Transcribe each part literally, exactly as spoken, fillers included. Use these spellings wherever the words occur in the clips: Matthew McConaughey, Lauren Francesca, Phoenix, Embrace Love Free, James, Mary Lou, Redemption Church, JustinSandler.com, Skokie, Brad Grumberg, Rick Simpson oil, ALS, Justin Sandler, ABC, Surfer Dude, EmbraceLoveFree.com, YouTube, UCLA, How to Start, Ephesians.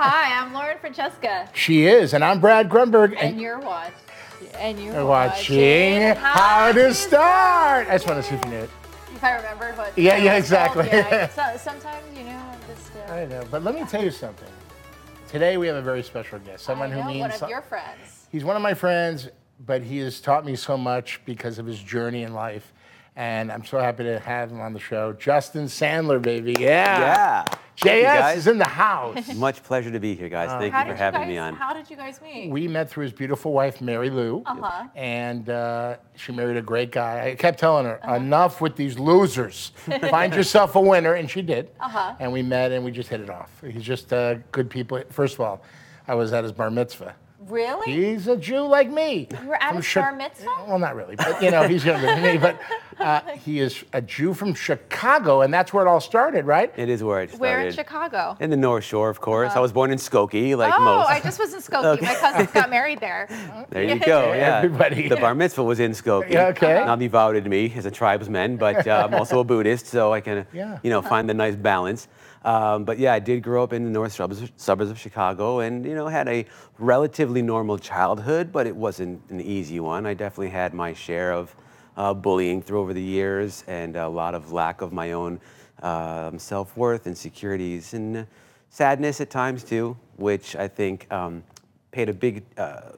Hi, I'm Lauren Francesca. She is, and I'm Brad Grumberg. And, and you're watching. And you're watching, watching How to Start. Start. I just want to see if you knew it. If I remembered what. Yeah, yeah, exactly. Yeah, I, sometimes you know. Just, uh, I know, but let me tell you something. Today we have a very special guest, someone I know, who means. One of so- your friends. He's one of my friends, but he has taught me so much because of his journey in life. And I'm so happy to have him on the show. Justin Sandler, baby. Yeah. Yeah. J S is in the house. Much pleasure to be here, guys. Uh, Thank you for having you guys, me on. How did you guys meet? We met through his beautiful wife, Mary Lou. Uh-huh. And uh, she married a great guy. I kept telling her, uh-huh. enough with these losers. Find yourself a winner. And she did. Uh-huh. And we met and we just hit it off. He's just uh, good people. First of all, I was at his bar mitzvah. Really? He's a Jew like me. You were at from a bar mitzvah? Sh- well, not really, but you know, he's younger than me. But uh, he is a Jew from Chicago, and that's where it all started, right? It is where it started. Where in Chicago? In the North Shore, of course. Uh, I was born in Skokie, like oh, most. Oh, I just was in Skokie. Okay. My cousins got married there. There you go. Yeah. Everybody. The bar mitzvah was in Skokie. Yeah, okay. Uh-huh. Now they voted me as a tribesman, but uh, I'm also a Buddhist, so I can, yeah. you know, find the nice balance. Um, but yeah, I did grow up in the north suburbs, suburbs of Chicago, and you know, had a relatively normal childhood, but it wasn't an easy one. I definitely had my share of uh, bullying through over the years, and a lot of lack of my own um, self-worth, insecurities, and sadness at times too, which I think um, paid a big. Uh,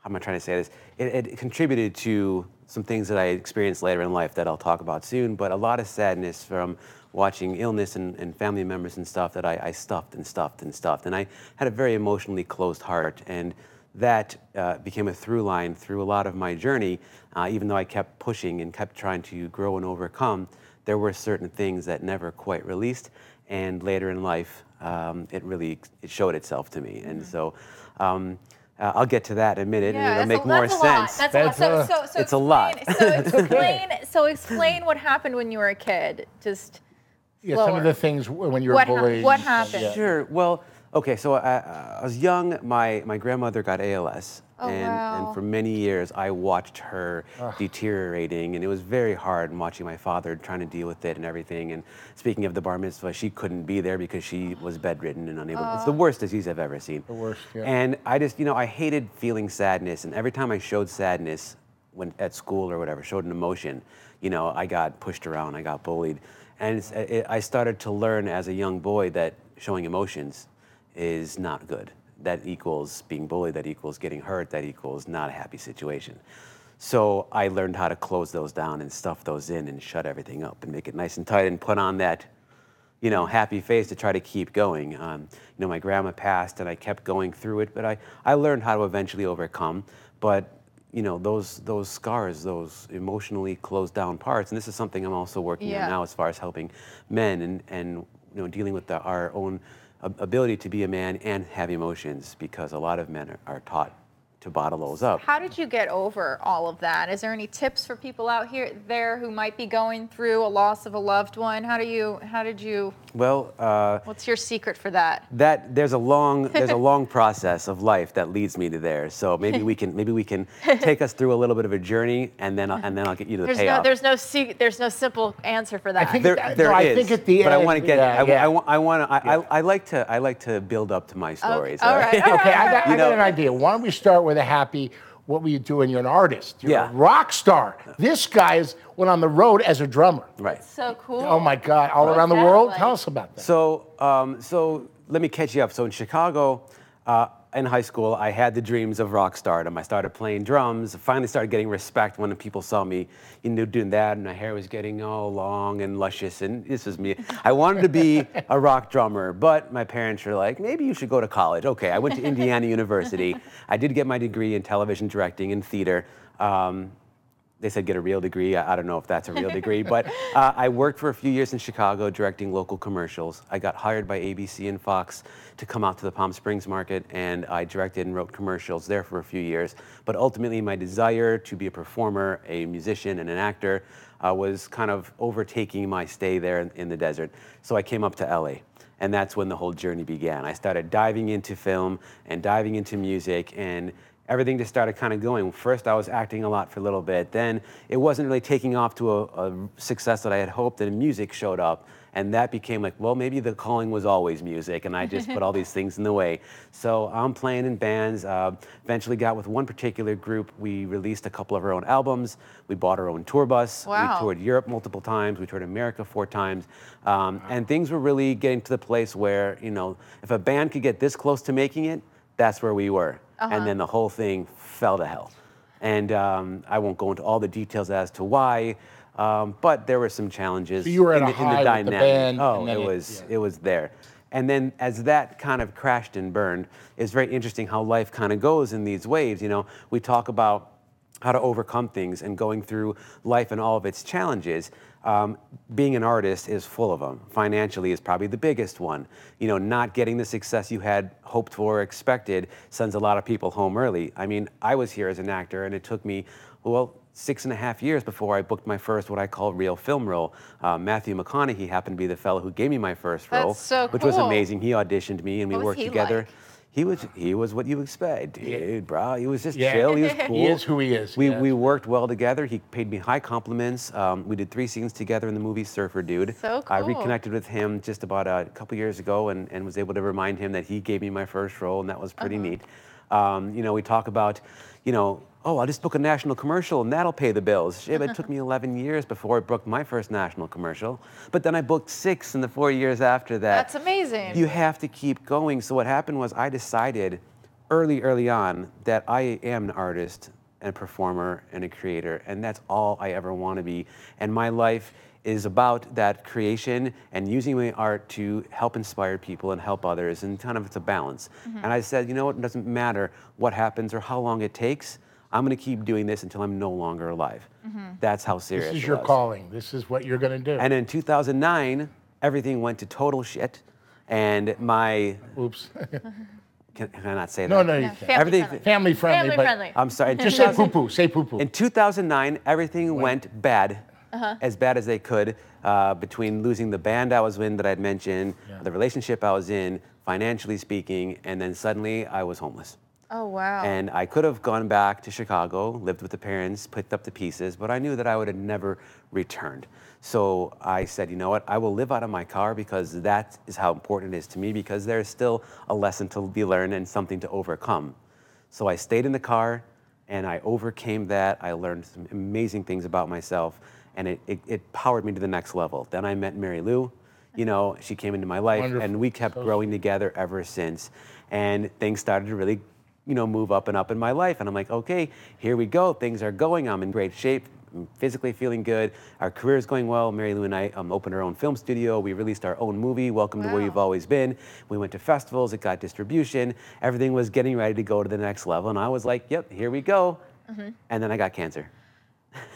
how am I trying to say this? It, it contributed to some things that I experienced later in life that I'll talk about soon, but a lot of sadness from watching illness and, and family members and stuff that I, I stuffed and stuffed and stuffed. And I had a very emotionally closed heart. And that uh, became a through line through a lot of my journey. Uh, even though I kept pushing and kept trying to grow and overcome, there were certain things that never quite released. And later in life, um, it really it showed itself to me. And mm-hmm. so um, uh, I'll get to that in a minute, yeah, and it'll make a, more sense. That's, that's a lot. So, so, so it's explain, a lot. So explain, so explain what happened when you were a kid. Just. Yeah, Lower. Some of the things when you were what bullied. Ha- what happened? Yeah. Sure. Well, okay. So I, uh, I was young. My my grandmother got A L S, oh, and, wow. and for many years I watched her Ugh. deteriorating, and it was very hard. Watching my father trying to deal with it and everything. And speaking of the bar mitzvah, she couldn't be there because she was bedridden and unable. Uh, it's the worst disease I've ever seen. The worst. Yeah. And I just, you know, I hated feeling sadness, and every time I showed sadness when at school or whatever, showed an emotion, you know, I got pushed around. I got bullied. And it's, it, I started to learn as a young boy that showing emotions is not good. That equals being bullied, that equals getting hurt, that equals not a happy situation. So I learned how to close those down and stuff those in and shut everything up and make it nice and tight and put on that, you know, happy face to try to keep going. Um, you know, my grandma passed and I kept going through it, but I, I learned how to eventually overcome. But you know, those those scars, those emotionally closed down parts, and this is something I'm also working yeah. on now as far as helping men and, and you know, dealing with the, our own ability to be a man and have emotions, because a lot of men are, are taught to bottle those up. How did you get over all of that? Is there any tips for people out here there who might be going through a loss of a loved one? How do you? How did you? Well, uh, what's your secret for that? That there's a long there's a long process of life that leads me to there. So maybe we can maybe we can take us through a little bit of a journey, and then I'll, and then I'll get you to the there's payoff. No, there's no se- there's no simple answer for that. I think there, that, there no, is. I think at the but end, I want to get. Yeah, I, yeah. I, I, I want I, yeah. I, I like to I like to build up to my stories. Okay, all right. All right. Okay, I got, I got an idea. Why don't we start with a happy, what were you doing? You're an artist. You're yeah. a rock star. This guy is, went on the road as a drummer. Right. That's so cool. Oh my God, all What's around the world? Like? Tell us about that. So, um, so let me catch you up. So in Chicago, uh, in high school, I had the dreams of rock stardom. I started playing drums, finally started getting respect when people saw me, you know, doing that, and my hair was getting all long and luscious, and this was me. I wanted to be a rock drummer, but my parents were like, maybe you should go to college. Okay, I went to Indiana University. I did get my degree in television directing and theater. Um, They said get a real degree. I, I don't know if that's a real degree, but uh, I worked for a few years in Chicago directing local commercials. I got hired by A B C and Fox to come out to the Palm Springs market, and I directed and wrote commercials there for a few years. But ultimately my desire to be a performer, a musician, and an actor uh, was kind of overtaking my stay there in, in the desert. So I came up to L A. And that's when the whole journey began. I started diving into film and diving into music, and everything just started kind of going. First, I was acting a lot for a little bit. Then it wasn't really taking off to a, a success that I had hoped, and music showed up. And that became like, well, maybe the calling was always music, and I just put all these things in the way. So I'm playing in bands, uh, eventually got with one particular group. We released a couple of our own albums. We bought our own tour bus. Wow. We toured Europe multiple times. We toured America four times. Um, wow. And things were really getting to the place where, you know, if a band could get this close to making it, that's where we were. Uh-huh. And then the whole thing fell to hell. And um, I won't go into all the details as to why, um, but there were some challenges. So you were at in a the, high in the dynamic. With the band, oh, it, it was yeah. it was there. And then as that kind of crashed and burned, it's very interesting how life kind of goes in these waves. You know, we talk about how to overcome things and going through life and all of its challenges. Um, being an artist is full of them. Financially is probably the biggest one. You know, not getting the success you had hoped for or expected sends a lot of people home early. I mean, I was here as an actor, and it took me, well, six and a half years before I booked my first what I call real film role. Uh, Matthew McConaughey happened to be the fellow who gave me my first That's role, so which cool. was amazing. He auditioned me, and we what worked was he together. Like? He was he was what you expect, dude, bro. He was just yeah. chill. He was cool. He is who he is. We yeah. we worked well together. He paid me high compliments. Um, we did three scenes together in the movie Surfer Dude. So cool. I reconnected with him just about a couple years ago, and, and was able to remind him that he gave me my first role, and that was pretty uh-huh. neat. Um, you know, we talk about, you know, oh, I'll just book a national commercial and that'll pay the bills. Shit, it took me eleven years before I booked my first national commercial, but then I booked six in the four years after that. That's amazing. You have to keep going. So what happened was I decided early, early on that I am an artist and a performer and a creator, and that's all I ever want to be. And my life is about that creation and using my art to help inspire people and help others, and kind of it's a balance. Mm-hmm. And I said, you know what, it doesn't matter what happens or how long it takes, I'm going to keep doing this until I'm no longer alive. Mm-hmm. That's how serious it was. This is your calling. This is what you're going to do. And in two thousand nine, everything went to total shit, and my... Oops. Can, can I not say no, that? No, no, you no, can't. Family everything, friendly. Family friendly. Family friendly. I'm sorry. Just say poo-poo. Say poo-poo. In two thousand nine, everything what? went bad. Uh-huh. As bad as they could, uh, between losing the band I was in that I'd mentioned, yeah. the relationship I was in, financially speaking, and then suddenly I was homeless. Oh, wow. And I could have gone back to Chicago, lived with the parents, picked up the pieces, but I knew that I would have never returned. So I said, you know what, I will live out of my car, because that is how important it is to me, because there is still a lesson to be learned and something to overcome. So I stayed in the car, and I overcame that. I learned some amazing things about myself. And it, it, it powered me to the next level. Then I met Mary Lou. You know, she came into my life, Wonderful. and we kept so growing sweet. together ever since. And things started to really, you know, move up and up in my life. And I'm like, okay, here we go. Things are going. I'm in great shape. I'm physically feeling good. Our career is going well. Mary Lou and I um, opened our own film studio. We released our own movie, Welcome wow. to Where You've Always Been. We went to festivals. It got distribution. Everything was getting ready to go to the next level. And I was like, yep, here we go. Mm-hmm. And then I got cancer.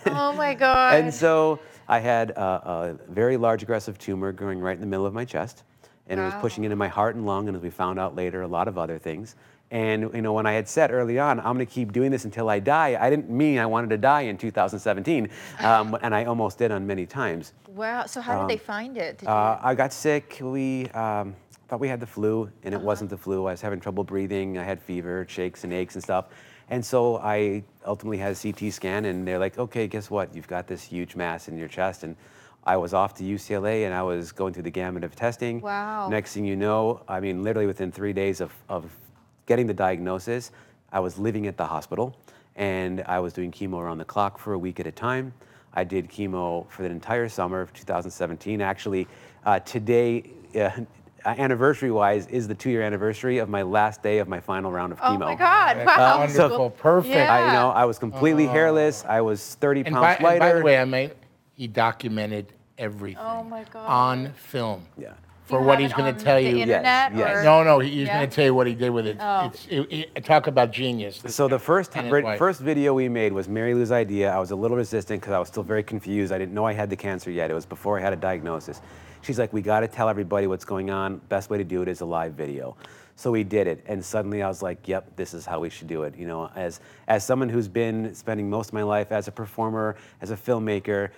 Oh my God. And so I had a, a very large aggressive tumor growing right in the middle of my chest, and wow. it was pushing into my heart and lung, and as we found out later, a lot of other things. And you know, when I had said early on, I'm gonna keep doing this until I die, I didn't mean I wanted to die in two thousand seventeen, um, and I almost did on many times. Wow, so how did um, they find it? Did you... uh, I got sick, we um, thought we had the flu, and it uh-huh. wasn't the flu. I was having trouble breathing, I had fever, shakes and aches and stuff. And so I ultimately had a C T scan, and they're like, okay, guess what? You've got this huge mass in your chest. And I was off to U C L A, and I was going through the gamut of testing. Wow. Next thing you know, I mean, literally within three days of, of getting the diagnosis, I was living at the hospital, and I was doing chemo around the clock for a week at a time. I did chemo for the entire summer of two thousand seventeen. Actually, uh, today, uh, Uh, anniversary-wise, is the two-year anniversary of my last day of my final round of chemo. Oh my God! Wow. Um, so, Wonderful, perfect. Yeah. I, you know, I was completely oh. hairless. I was thirty pounds by, lighter. And by the way, I mean, he documented everything. Oh my God. On film. Yeah. For you what he's going to tell the you. Internet, yes. Yes. No, no, he's yeah. going to tell you what he did with it. Oh. It's, it, it talk about genius. So the first first video we made was Mary Lou's idea. I was a little resistant because I was still very confused. I didn't know I had the cancer yet. It was before I had a diagnosis. She's like, we got to tell everybody what's going on. Best way to do it is a live video. So we did it, and suddenly I was like, yep, this is how we should do it. You know, as as someone who's been spending most of my life as a performer, as a filmmaker,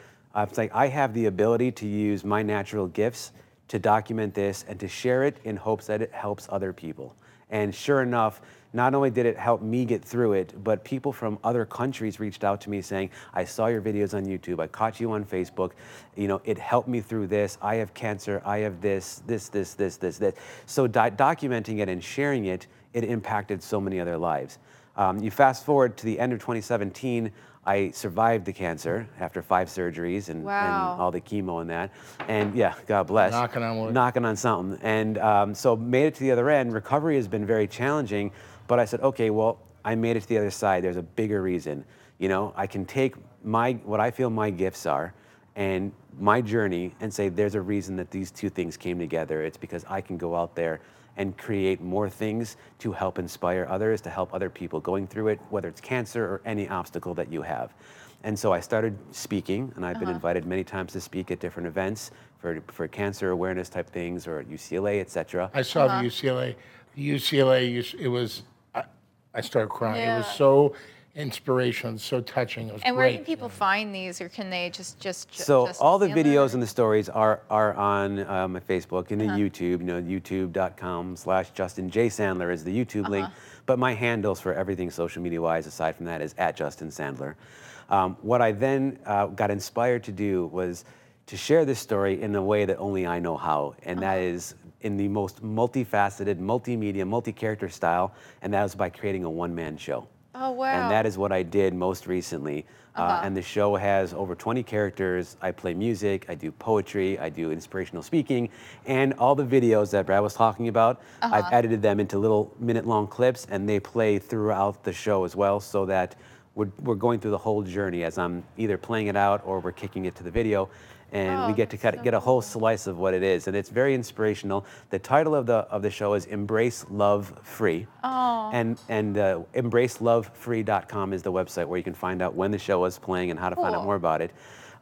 I was like, I have the ability to use my natural gifts to document this and to share it in hopes that it helps other people. And sure enough, not only did it help me get through it, but people from other countries reached out to me saying, I saw your videos on YouTube, I caught you on Facebook, you know, it helped me through this, I have cancer, I have this, this, this, this, this, this. So di- documenting it and sharing it, it impacted so many other lives. Um, you fast forward to the end of twenty seventeen, I survived the cancer after five surgeries and, wow. and all the chemo and that. And yeah, God bless. Knocking on wood. Knocking on something. And um, so made it to the other end. Recovery has been very challenging, but I said, okay, well, I made it to the other side. There's a bigger reason. You know, I can take my what I feel my gifts are and my journey and say there's a reason that these two things came together. It's because I can go out there and create more things to help inspire others, to help other people going through it, whether it's cancer or any obstacle that you have. And so I started speaking, and I've been uh-huh. invited many times to speak at different events for, for cancer awareness type things or at U C L A, et cetera. I saw uh-huh. the U C L A. The U C L A, it was, I, I started crying. Yeah. It was so inspirational, so touching. It was and great. Where can people yeah. find these, or can they just just? So just all the videos and the stories are are on uh, my Facebook and uh-huh. the YouTube. You know, YouTube dot com slash Justin J Sandler is the YouTube uh-huh. link. But my handles for everything social media wise, aside from that, is at Justin Sandler. Um, what I then uh, got inspired to do was to share this story in a way that only I know how, and uh-huh. that is in the most multifaceted, multimedia, multi-character style, and that was by creating a one-man show. Oh, wow. And that is what I did most recently. Uh-huh. Uh, and the show has over twenty characters. I play music, I do poetry, I do inspirational speaking, and all the videos that Brad was talking about, uh-huh. I've edited them into little minute-long clips, and they play throughout the show as well, so that we're, we're going through the whole journey as I'm either playing it out or we're kicking it to the video. And oh, we get to cut, so get a whole slice of what it is, and it's very inspirational. The title of the of the show is Embrace Love Free, oh. and and uh, Embrace Love Free dot com is the website where you can find out when the show is playing and how to cool. find out more about it.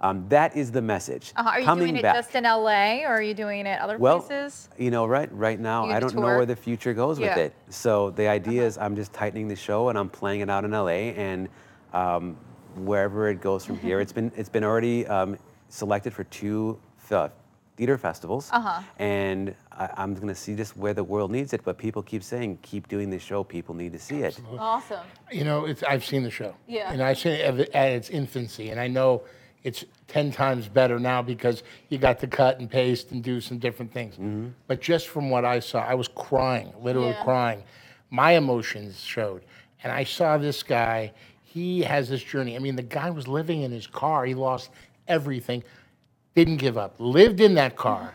Um, that is the message. Uh, are you Coming doing it back. Just in L A, or are you doing it other well, places? Well, you know, right right now, I don't know where the future goes yeah. with it. So the idea uh-huh. is I'm just tightening the show and I'm playing it out in L A, and um, wherever it goes from here. It's been it's been already. Um, selected for two uh, theater festivals, uh-huh. and I, I'm gonna see this where the world needs it, but people keep saying, keep doing this show, people need to see Absolutely. It. Awesome. You know, it's, I've seen the show, yeah. and I've seen it at its infancy, and I know it's ten times better now because you got to cut and paste and do some different things. Mm-hmm. But just from what I saw, I was crying, literally yeah. crying. My emotions showed, and I saw this guy, he has this journey. I mean, the guy was living in his car, he lost everything, didn't give up, lived in that car,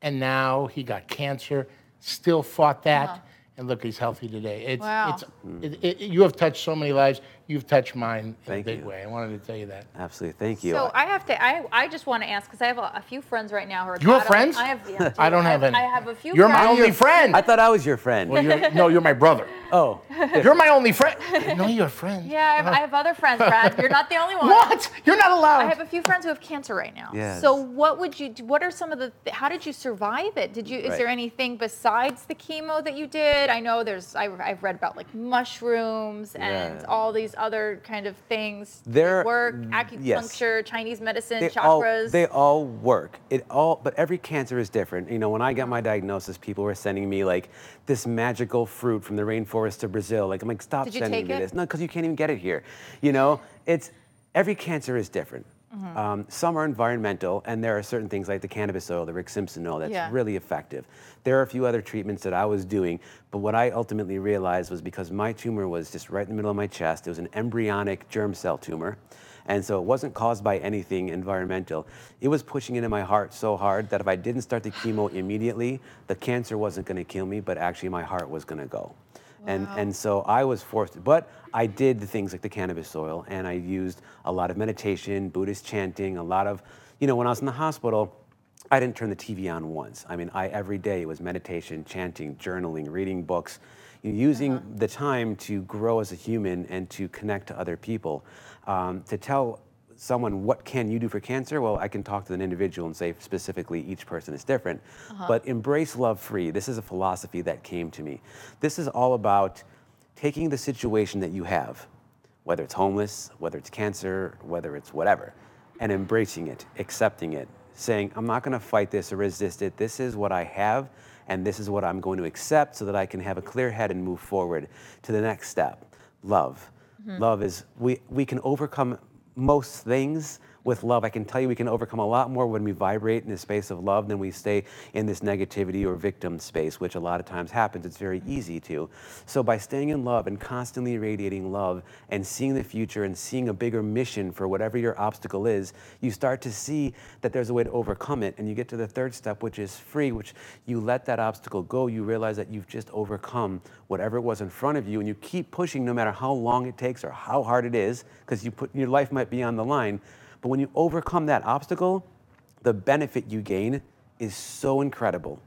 and now he got cancer, still fought that, uh-huh. and look, he's healthy today. It's, wow. it's, it, it, you have touched so many lives. You've touched mine in Thank a big you. Way. I wanted to tell you that. Absolutely. Thank you. So I have to, I, I just want to ask, because I have a, a few friends right now who are- You have friends? I have. Yeah, I don't I have, have any. I have a few You're friends. My only friend. I thought I was your friend. Well, you're, no, you're my brother. Oh. You're my only friend. No, you're a friend. Yeah, I have, I have other friends, Brad. You're not the only one. What? You're not allowed. I have a few friends who have cancer right now. Yes. So what would you, what are some of the, how did you survive it? Did you, is right. there anything besides the chemo that you did? I know there's, I, I've read about like mushrooms and yeah. all these other kind of things there, that work, acupuncture, yes. Chinese medicine, they chakras. All, they all work. It all, but every cancer is different. You know, when I got my diagnosis, people were sending me like this magical fruit from the rainforest to Brazil. Like, I'm like, stop Did sending me it? This. No, because you can't even get it here. You know, it's every cancer is different. Mm-hmm. Um, some are environmental, and there are certain things like the cannabis oil, the Rick Simpson oil, that's yeah. really effective. There are a few other treatments that I was doing, but what I ultimately realized was because my tumor was just right in the middle of my chest, it was an embryonic germ cell tumor, and so it wasn't caused by anything environmental. It was pushing into my heart so hard that if I didn't start the chemo immediately, the cancer wasn't going to kill me, but actually my heart was going to go. And wow. and so I was forced, but I did the things like the cannabis oil, and I used a lot of meditation, Buddhist chanting, a lot of, you know, when I was in the hospital, I didn't turn the T V on once. I mean, I every day it was meditation, chanting, journaling, reading books, using uh-huh. the time to grow as a human and to connect to other people. Um, to tell someone, what can you do for cancer? Well, I can talk to an individual and say specifically each person is different, uh-huh. but Embrace Love Free, this is a philosophy that came to me. This is all about taking the situation that you have, whether it's homeless, whether it's cancer, whether it's whatever, and embracing it, accepting it, saying, I'm not gonna fight this or resist it. This is what I have, and this is what I'm going to accept so that I can have a clear head and move forward to the next step. Love. Mm-hmm. Love is, we, we can overcome most things with love. I can tell you we can overcome a lot more when we vibrate in the space of love than we stay in this negativity or victim space, which a lot of times happens. It's very easy to. So by staying in love and constantly radiating love and seeing the future and seeing a bigger mission for whatever your obstacle is, you start to see that there's a way to overcome it. And you get to the third step, which is free, which you let that obstacle go. You realize that you've just overcome whatever it was in front of you, and you keep pushing no matter how long it takes or how hard it is, because you put your life might be on the line. But when you overcome that obstacle, the benefit you gain is so incredible.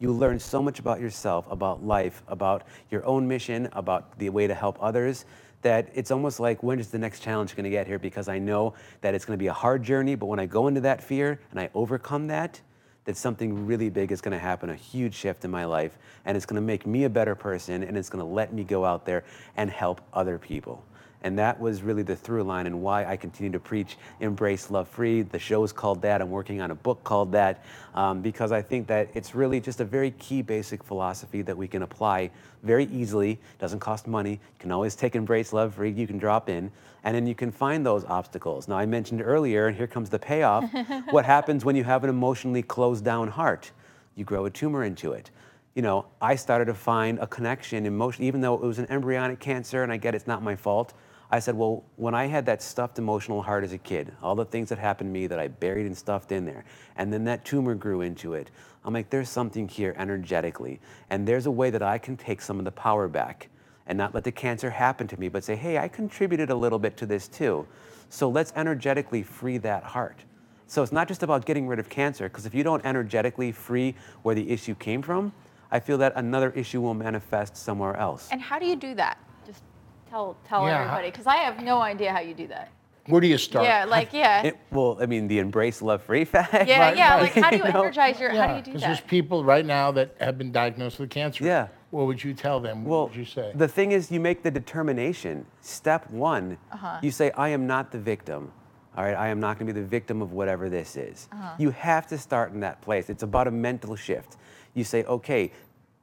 You learn so much about yourself, about life, about your own mission, about the way to help others, that it's almost like, when is the next challenge gonna get here? Because I know that it's gonna be a hard journey, but when I go into that fear and I overcome that, that something really big is gonna happen, a huge shift in my life, and it's gonna make me a better person, and it's gonna let me go out there and help other people. And that was really the through line and why I continue to preach Embrace Love Free. The show is called that. I'm working on a book called that, um, because I think that it's really just a very key basic philosophy that we can apply very easily. Doesn't cost money. You can always take Embrace Love Free. You can drop in, and then you can find those obstacles. Now, I mentioned earlier, and here comes the payoff, what happens when you have an emotionally closed down heart? You grow a tumor into it. You know, I started to find a connection emotionally, even though it was an embryonic cancer, and I get it's not my fault. I said, well, when I had that stuffed emotional heart as a kid, all the things that happened to me that I buried and stuffed in there, and then that tumor grew into it, I'm like, there's something here energetically, and there's a way that I can take some of the power back and not let the cancer happen to me, but say, hey, I contributed a little bit to this too. So let's energetically free that heart. So it's not just about getting rid of cancer, because if you don't energetically free where the issue came from, I feel that another issue will manifest somewhere else. And how do you do that? Tell, tell yeah. everybody, because I have no idea how you do that. Where do you start? Yeah, like, yeah. It, well, I mean, the Embrace Love Free fact. Yeah, right, yeah, right. Like, how do you, you energize know? your, yeah. how do you do that? Because there's people right now that have been diagnosed with cancer. Yeah. What would you tell them? What well, would you say? The thing is, you make the determination. Step one, uh-huh. you say, I am not the victim. All right, I am not gonna be the victim of whatever this is. Uh-huh. You have to start in that place. It's about a mental shift. You say, okay,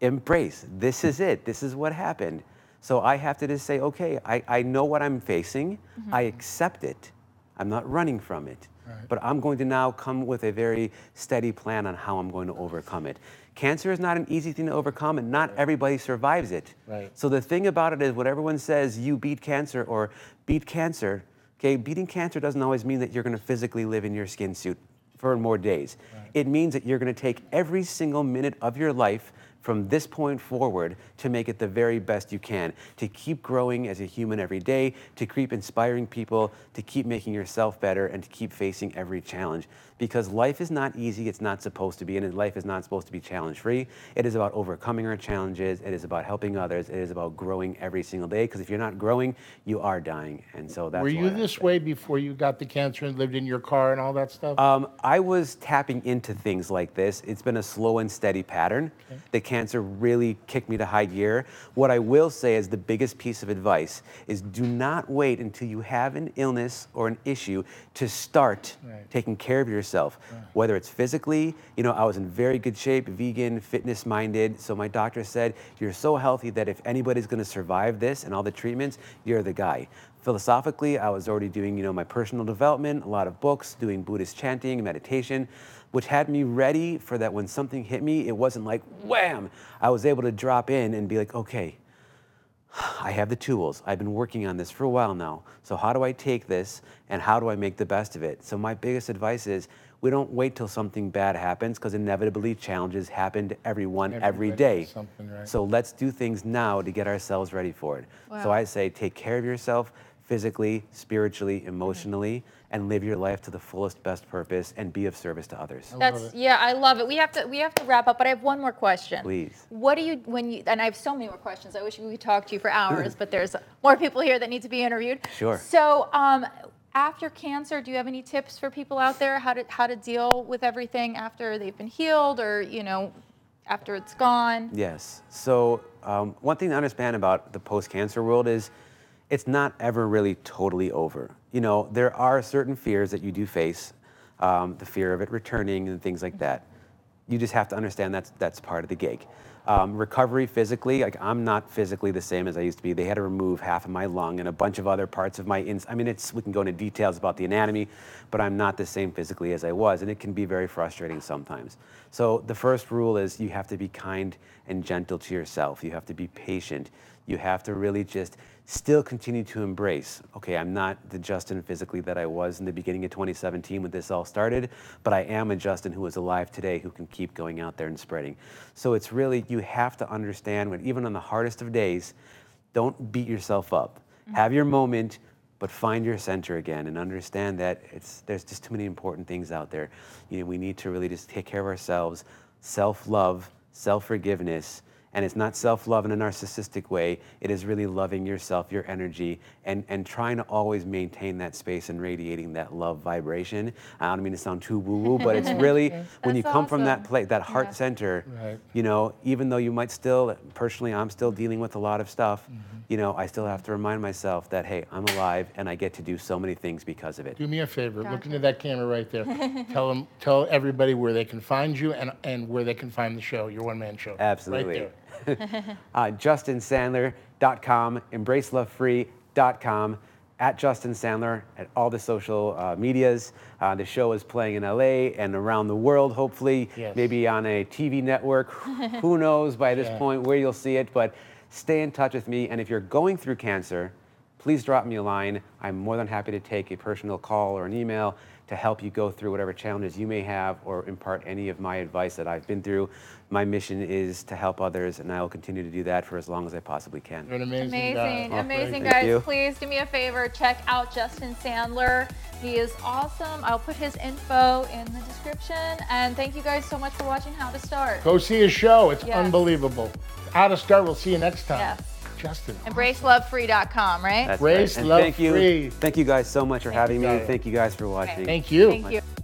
embrace, this is it, this is what happened. So I have to just say, okay, I, I know what I'm facing. Mm-hmm. I accept it. I'm not running from it. Right. But I'm going to now come with a very steady plan on how I'm going to overcome it. Cancer is not an easy thing to overcome, and not right. everybody survives it. Right. So the thing about it is, what everyone says, you beat cancer or beat cancer, okay, beating cancer doesn't always mean that you're gonna physically live in your skin suit for more days. Right. It means that you're gonna take every single minute of your life from this point forward to make it the very best you can, to keep growing as a human every day, to keep inspiring people, to keep making yourself better, and to keep facing every challenge. Because life is not easy, it's not supposed to be, and life is not supposed to be challenge-free. It is about overcoming our challenges, it is about helping others, it is about growing every single day, because if you're not growing, you are dying, and so that's why. Were you this way before you got the cancer and lived in your car and all that stuff? Um, I was tapping into things like this. It's been a slow and steady pattern. Okay. The cancer really kicked me to high gear. What I will say is, the biggest piece of advice is, do not wait until you have an illness or an issue to start right. taking care of yourself, right. whether it's physically. You know, I was in very good shape, vegan, fitness minded. So my doctor said, you're so healthy that if anybody's going to survive this and all the treatments, you're the guy. Philosophically, I was already doing, you know, my personal development, a lot of books, doing Buddhist chanting, meditation, which had me ready for that. When something hit me, it wasn't like wham. I was able to drop in and be like, okay, I have the tools. I've been working on this for a while now. So how do I take this and how do I make the best of it? So my biggest advice is, we don't wait till something bad happens, because inevitably challenges happen to everyone every day. Something, right? So let's do things now to get ourselves ready for it. Wow. So I say, take care of yourself, physically, spiritually, emotionally, and live your life to the fullest, best purpose, and be of service to others. That's yeah, I love it. We have to we have to wrap up, but I have one more question. Please. What do you when you and I have so many more questions. I wish we could talk to you for hours, but there's more people here that need to be interviewed. Sure. So, um, after cancer, do you have any tips for people out there how to how to deal with everything after they've been healed, or, you know, after it's gone? Yes. So, um, one thing to understand about the post-cancer world is, it's not ever really totally over. You know, there are certain fears that you do face. um, the fear of it returning and things like that. You just have to understand that's that's part of the gig. Um, recovery physically, like I'm not physically the same as I used to be. They had to remove half of my lung and a bunch of other parts of my ins. I mean, it's we can go into details about the anatomy, but I'm not the same physically as I was, and it can be very frustrating sometimes. So the first rule is you have to be kind and gentle to yourself. You have to be patient. You have to really just still continue to embrace, okay, I'm not the Justin physically that I was in the beginning of twenty seventeen when this all started, but I am a Justin who is alive today, who can keep going out there and spreading. So it's really, you have to understand when, even on the hardest of days, don't beat yourself up. Mm-hmm. Have your moment, but find your center again and understand that it's there's just too many important things out there. You know, we need to really just take care of ourselves, self-love, self-forgiveness. And it's not self-love in a narcissistic way. It is really loving yourself, your energy, and, and trying to always maintain that space and radiating that love vibration. I don't mean to sound too woo-woo, but it's really, when you come awesome. From that place, that heart yeah. center, right. you know, even though you might still, personally, I'm still dealing with a lot of stuff, mm-hmm. you know, I still have to remind myself that, hey, I'm alive and I get to do so many things because of it. Do me a favor, gotcha. Look into that camera right there. Tell them, tell everybody where they can find you and, and where they can find the show, your one-man show. Absolutely. Right there. uh, Justin Sandler dot com, Embrace Love Free dot com, at Justin Sandler, at all the social uh, medias. Uh, the show is playing in L A and around the world, hopefully, yes. maybe on a T V network. Who knows by this yeah. point where you'll see it, but stay in touch with me. And if you're going through cancer, please drop me a line. I'm more than happy to take a personal call or an email to help you go through whatever challenges you may have or impart any of my advice that I've been through. My mission is to help others, and I will continue to do that for as long as I possibly can. You're an amazing Amazing, guy. Oh, amazing guys. You. Please do me a favor. Check out Justin Sandler. He is awesome. I'll put his info in the description. And thank you guys so much for watching How to Start. Go see his show. It's yes. unbelievable. How to Start. We'll see you next time. Yes. Justin. Embrace Love Free dot com, right? That's Embrace right. Love thank you, Free. Thank you guys so much for thank having me. Thank you guys for watching. Thank you. Thank you.